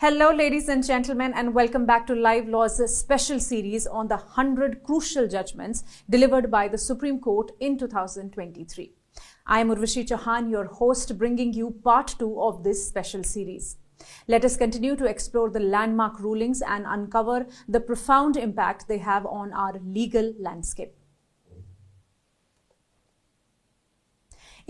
Hello ladies and gentlemen, and welcome back to Live Law's special series on the 100 crucial judgments delivered by the Supreme Court in 2023. I am Urvashi Chauhan, your host, bringing you part 2 of this special series. Let us continue to explore the landmark rulings and uncover the profound impact they have on our legal landscape.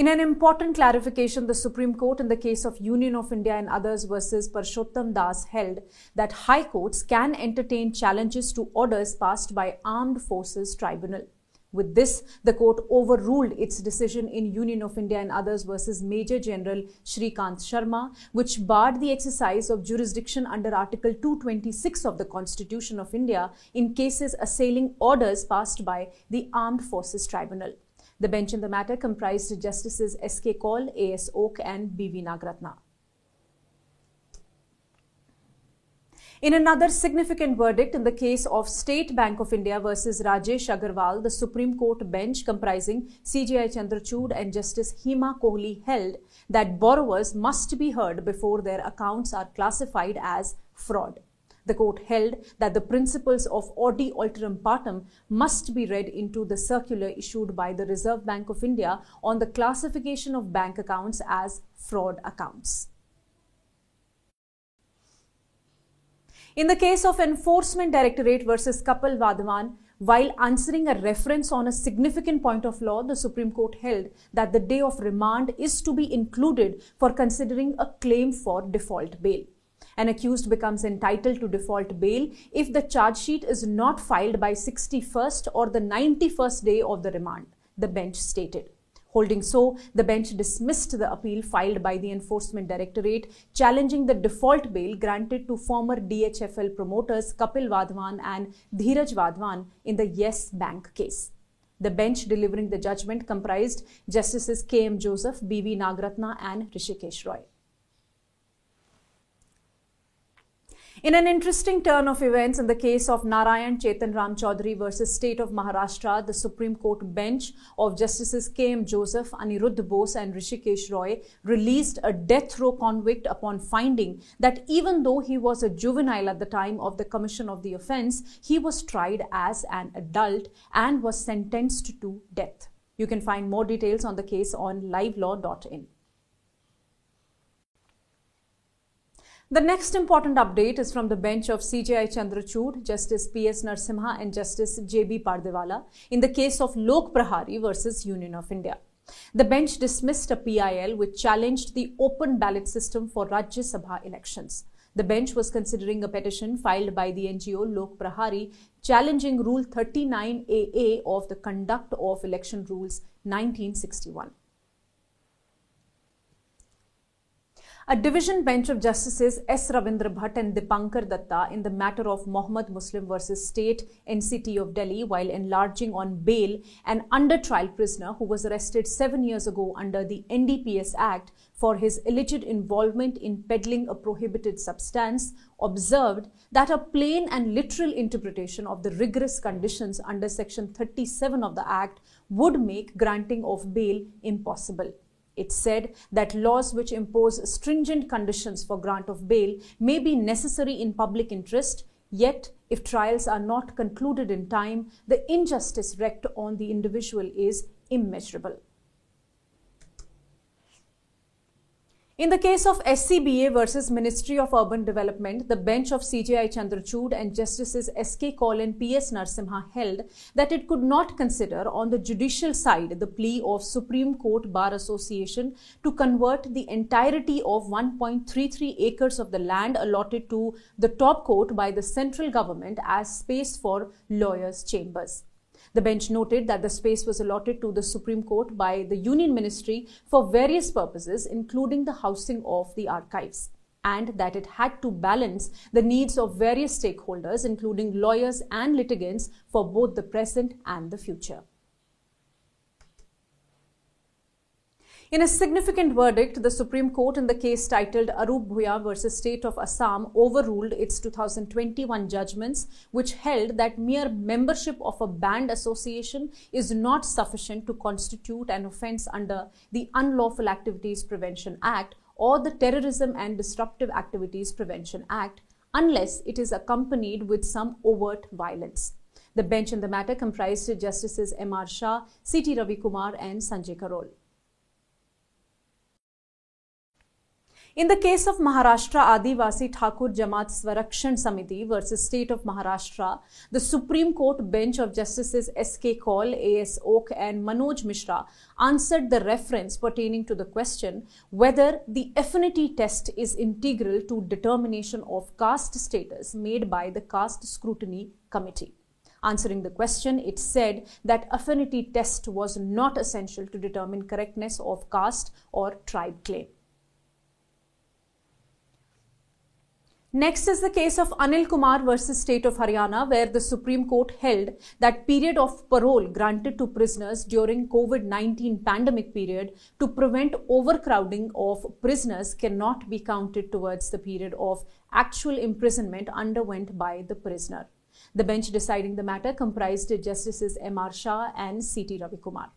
In an important clarification, the Supreme Court in the case of Union of India and others versus Parshottam Das held that high courts can entertain challenges to orders passed by Armed Forces Tribunal. With this, the court overruled its decision in Union of India and others versus Major General Srikant Sharma, which barred the exercise of jurisdiction under Article 226 of the Constitution of India in cases assailing orders passed by the Armed Forces Tribunal. The bench in the matter comprised Justices S.K. Kaul, A.S. Oak and B.V. Nagaratna. In another significant verdict in the case of State Bank of India versus Rajesh Agarwal, the Supreme Court bench comprising C.J.I. Chandrachud and Justice Hima Kohli held that borrowers must be heard before their accounts are classified as fraud. The court held that the principles of Audi Alteram Partem must be read into the circular issued by the Reserve Bank of India on the classification of bank accounts as fraud accounts. In the case of Enforcement Directorate versus Kapil Wadhawan, while answering a reference on a significant point of law, the Supreme Court held that the day of remand is to be included for considering a claim for default bail. An accused becomes entitled to default bail if the charge sheet is not filed by 61st or the 91st day of the remand, the bench stated. Holding so, the bench dismissed the appeal filed by the Enforcement Directorate challenging the default bail granted to former DHFL promoters Kapil Wadhawan and Dheeraj Wadhawan in the Yes Bank case. The bench delivering the judgment comprised Justices K.M. Joseph, B.V. Nagaratna and Rishikesh Roy. In an interesting turn of events in the case of Narayan Chetan Ram Chaudhary versus State of Maharashtra, the Supreme Court bench of Justices K.M. Joseph, Aniruddha Bose and Rishikesh Roy released a death row convict upon finding that even though he was a juvenile at the time of the commission of the offence, he was tried as an adult and was sentenced to death. You can find more details on the case on livelaw.in. The next important update is from the bench of C.J.I. Chandrachud, Justice P.S. Narsimha and Justice J.B. Pardiwala in the case of Lok Prahari versus Union of India. The bench dismissed a PIL which challenged the open ballot system for Rajya Sabha elections. The bench was considering a petition filed by the NGO Lok Prahari challenging Rule 39 AA of the Conduct of Election Rules 1961. A division bench of Justices S. Ravindra Bhat and Dipankar Datta in the matter of Mohammed Muslim versus State NCT of Delhi while enlarging on bail an under-trial prisoner who was arrested 7 years ago under the NDPS Act for his alleged involvement in peddling a prohibited substance, observed that a plain and literal interpretation of the rigorous conditions under Section 37 of the Act would make granting of bail impossible. It said that laws which impose stringent conditions for grant of bail may be necessary in public interest, yet if trials are not concluded in time, the injustice wreaked on the individual is immeasurable. In the case of SCBA versus Ministry of Urban Development, the bench of C.J.I. Chandrachud and Justices S.K. Kaul and P.S. Narsimha held that it could not consider on the judicial side the plea of Supreme Court Bar Association to convert the entirety of 1.33 acres of the land allotted to the top court by the central government as space for lawyers' chambers. The bench noted that the space was allotted to the Supreme Court by the Union Ministry for various purposes, including the housing of the archives, and that it had to balance the needs of various stakeholders, including lawyers and litigants, for both the present and the future. In a significant verdict, the Supreme Court in the case titled Arup Bhuya versus State of Assam overruled its 2021 judgments, which held that mere membership of a banned association is not sufficient to constitute an offence under the Unlawful Activities Prevention Act or the Terrorism and Disruptive Activities Prevention Act, unless it is accompanied with some overt violence. The bench in the matter comprised Justices M.R. Shah, C.T. Ravi Kumar and Sanjay Karol. In the case of Maharashtra Adivasi Thakur Jamat Swarakshan Samiti versus State of Maharashtra, the Supreme Court bench of Justices S.K. Kaul, A.S. Oak and Manoj Mishra answered the reference pertaining to the question whether the affinity test is integral to determination of caste status made by the Caste Scrutiny Committee. Answering the question, it said that affinity test was not essential to determine correctness of caste or tribe claim. Next is the case of Anil Kumar versus State of Haryana, where the Supreme Court held that period of parole granted to prisoners during COVID-19 pandemic period to prevent overcrowding of prisoners cannot be counted towards the period of actual imprisonment underwent by the prisoner. The bench deciding the matter comprised Justices M.R. Shah and C.T. Ravi Kumar.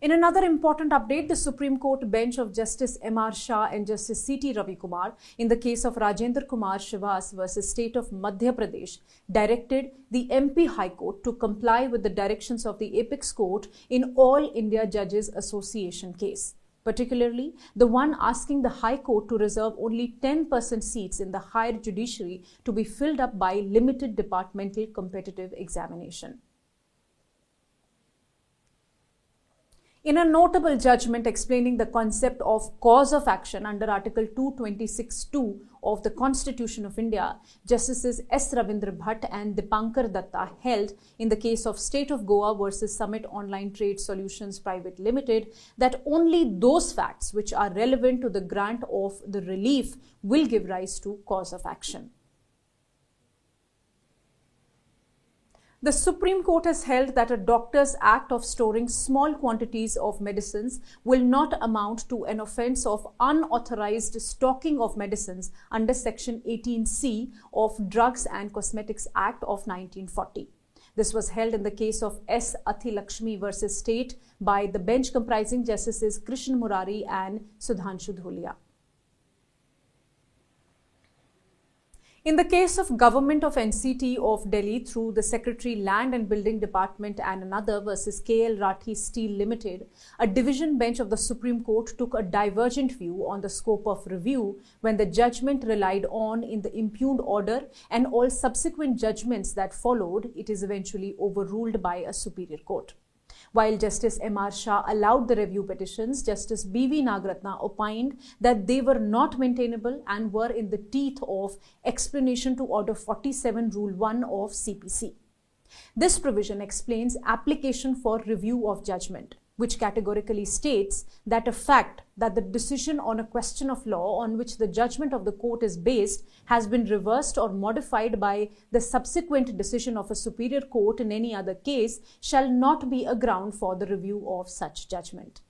In another important update, the Supreme Court bench of Justice M.R. Shah and Justice C.T. Ravi Kumar in the case of Rajendra Kumar Shivas versus State of Madhya Pradesh directed the MP High Court to comply with the directions of the Apex Court in all India Judges Association case, particularly the one asking the High Court to reserve only 10% seats in the higher judiciary to be filled up by limited departmental competitive examination. In a notable judgment explaining the concept of cause of action under Article 226(2) of the Constitution of India, Justices S. Ravindra Bhat and Dipankar Datta held in the case of State of Goa versus Summit Online Trade Solutions Private Limited that only those facts which are relevant to the grant of the relief will give rise to cause of action. The Supreme Court has held that a doctor's act of storing small quantities of medicines will not amount to an offence of unauthorised stocking of medicines under Section 18C of Drugs and Cosmetics Act of 1940. This was held in the case of S. Athi Lakshmi versus State by the bench comprising Justices Krishnan Murari and Sudhanshu Dhulia. In the case of Government of NCT of Delhi through the Secretary Land and Building Department and another versus KL Rathi Steel Limited, a division bench of the Supreme Court took a divergent view on the scope of review when the judgment relied on in the impugned order and all subsequent judgments that followed, it is eventually overruled by a superior court. While Justice M.R. Shah allowed the review petitions, Justice B.V. Nagaratna opined that they were not maintainable and were in the teeth of explanation to Order 47, Rule 1 of CPC. This provision explains application for review of judgment, which categorically states that a fact that the decision on a question of law on which the judgment of the court is based has been reversed or modified by the subsequent decision of a superior court in any other case shall not be a ground for the review of such judgment.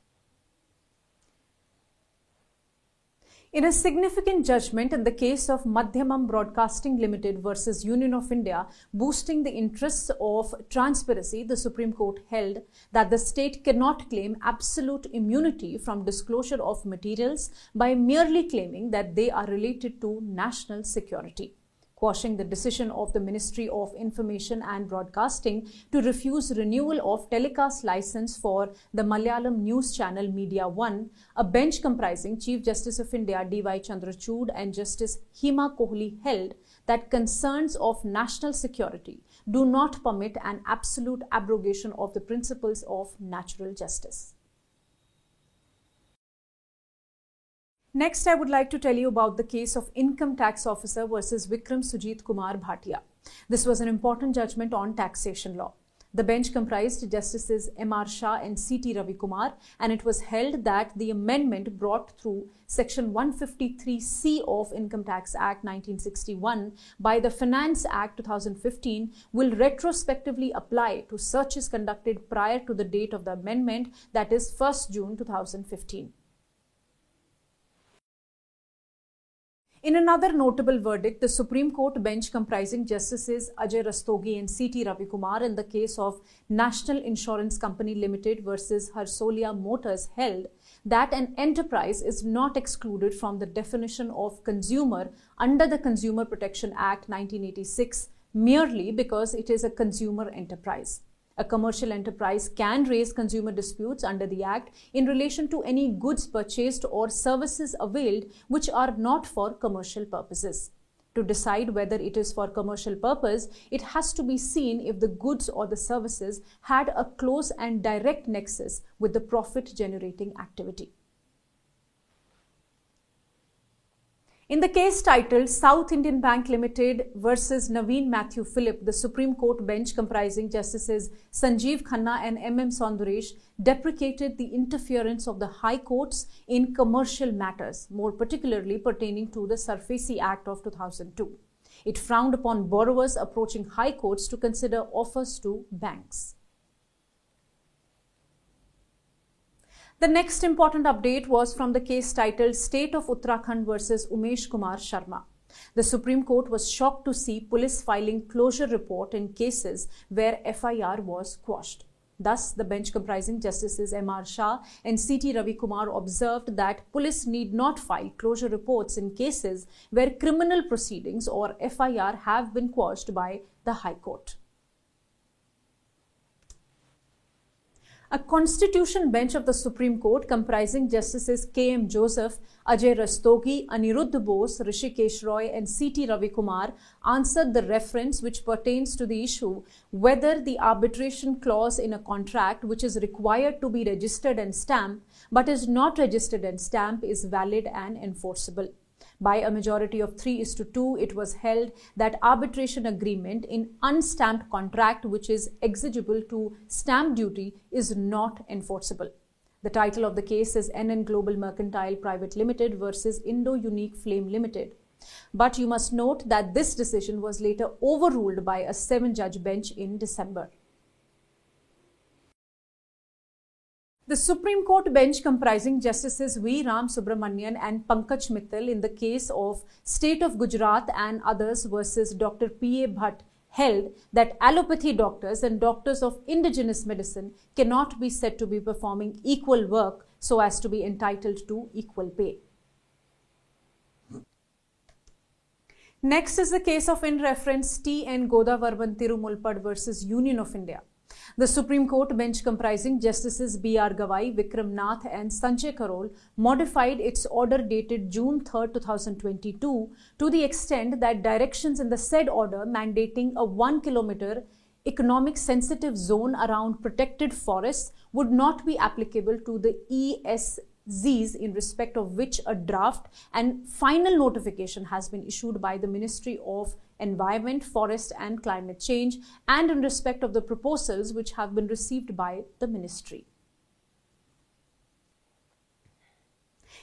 In a significant judgment in the case of Madhyamam Broadcasting Limited versus Union of India, boosting the interests of transparency, the Supreme Court held that the state cannot claim absolute immunity from disclosure of materials by merely claiming that they are related to national security, quashing the decision of the Ministry of Information and Broadcasting to refuse renewal of telecast license for the Malayalam news channel Media One, a bench comprising Chief Justice of India D.Y. Chandrachud and Justice Hima Kohli held that concerns of national security do not permit an absolute abrogation of the principles of natural justice. Next, I would like to tell you about the case of Income Tax Officer versus Vikram Sujit Kumar Bhatia. This was an important judgment on taxation law. The bench comprised Justices M.R. Shah and C.T. Ravi Kumar, and it was held that the amendment brought through Section 153C of Income Tax Act 1961 by the Finance Act 2015 will retrospectively apply to searches conducted prior to the date of the amendment, that is 1st June 2015. In another notable verdict, the Supreme Court bench comprising Justices Ajay Rastogi and C.T. Ravi Kumar in the case of National Insurance Company Limited versus Harsolia Motors held that an enterprise is not excluded from the definition of consumer under the Consumer Protection Act 1986 merely because it is a consumer enterprise. A commercial enterprise can raise consumer disputes under the Act in relation to any goods purchased or services availed which are not for commercial purposes. To decide whether it is for commercial purpose, it has to be seen if the goods or the services had a close and direct nexus with the profit-generating activity. In the case titled South Indian Bank Limited versus Naveen Matthew Philip, the Supreme Court bench comprising Justices Sanjeev Khanna and M.M. Sundaresh deprecated the interference of the High Courts in commercial matters, more particularly pertaining to the Surface Act of 2002. It frowned upon borrowers approaching High Courts to consider offers to banks. The next important update was from the case titled State of Uttarakhand versus Umesh Kumar Sharma. The Supreme Court was shocked to see police filing closure report in cases where FIR was quashed. Thus, the bench comprising Justices M.R. Shah and C.T. Ravi Kumar observed that police need not file closure reports in cases where criminal proceedings or FIR have been quashed by the High Court. A Constitution bench of the Supreme Court comprising Justices K.M. Joseph, Ajay Rastogi, Aniruddha Bose, Rishikesh Roy and C.T. Ravi Kumar answered the reference which pertains to the issue whether the arbitration clause in a contract which is required to be registered and stamped but is not registered and stamped is valid and enforceable. By a majority of 3:2, it was held that arbitration agreement in unstamped contract which is exigible to stamp duty is not enforceable. The title of the case is NN Global Mercantile Private Limited versus Indo-Unique Flame Limited. But you must note that this decision was later overruled by a 7-judge bench in December. The Supreme Court bench comprising Justices V. Ram Subramanian and Pankaj Mittal in the case of State of Gujarat and others versus Dr. P.A. Bhatt held that allopathy doctors and doctors of indigenous medicine cannot be said to be performing equal work so as to be entitled to equal pay. Next is the case of in reference T.N. Godavarman Tirumulpad versus Union of India. The Supreme Court bench comprising Justices B.R. Gawai, Vikram Nath and Sanjay Karol modified its order dated June 3, 2022 to the extent that directions in the said order mandating a 1-kilometer economic sensitive zone around protected forests would not be applicable to the ESZs in respect of which a draft and final notification has been issued by the Ministry of Environment, Forest and Climate Change and in respect of the proposals which have been received by the ministry.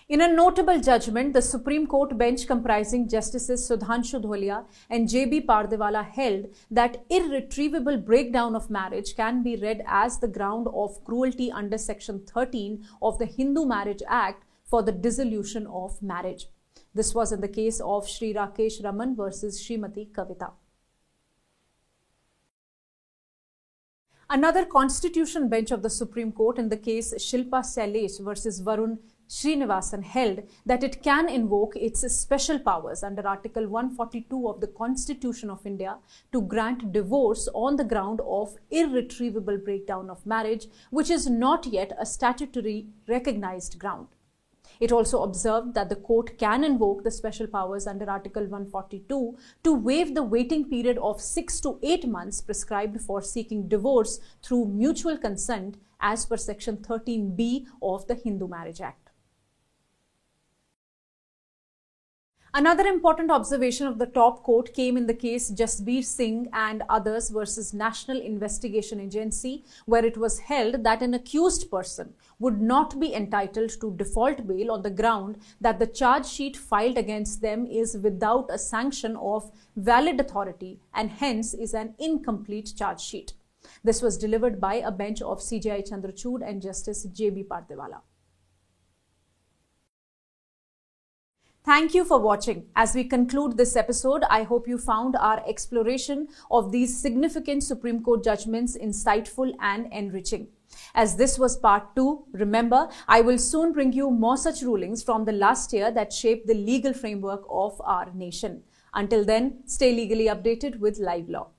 In a notable judgment, the Supreme Court bench comprising Justices Sudhanshu Dhulia and J.B. Pardiwala held that irretrievable breakdown of marriage can be read as the ground of cruelty under Section 13 of the Hindu Marriage Act for the dissolution of marriage. This was in the case of Shri Rakesh Raman versus Shrimati Kavita. Another Constitution bench of the Supreme Court in the case Shilpa Sailesh versus Varun Srinivasan held that it can invoke its special powers under Article 142 of the Constitution of India to grant divorce on the ground of irretrievable breakdown of marriage, which is not yet a statutory recognized ground. It also observed that the court can invoke the special powers under Article 142 to waive the waiting period of 6 to 8 months prescribed for seeking divorce through mutual consent as per Section 13B of the Hindu Marriage Act. Another important observation of the top court came in the case Jasbir Singh and others versus National Investigation Agency, where it was held that an accused person would not be entitled to default bail on the ground that the charge sheet filed against them is without a sanction of valid authority and hence is an incomplete charge sheet. This was delivered by a bench of CJI Chandrachud and Justice J.B. Pardiwala. Thank you for watching. As we conclude this episode, I hope you found our exploration of these significant Supreme Court judgments insightful and enriching. As this was part 2, remember, I will soon bring you more such rulings from the last year that shaped the legal framework of our nation. Until then, stay legally updated with Live Law.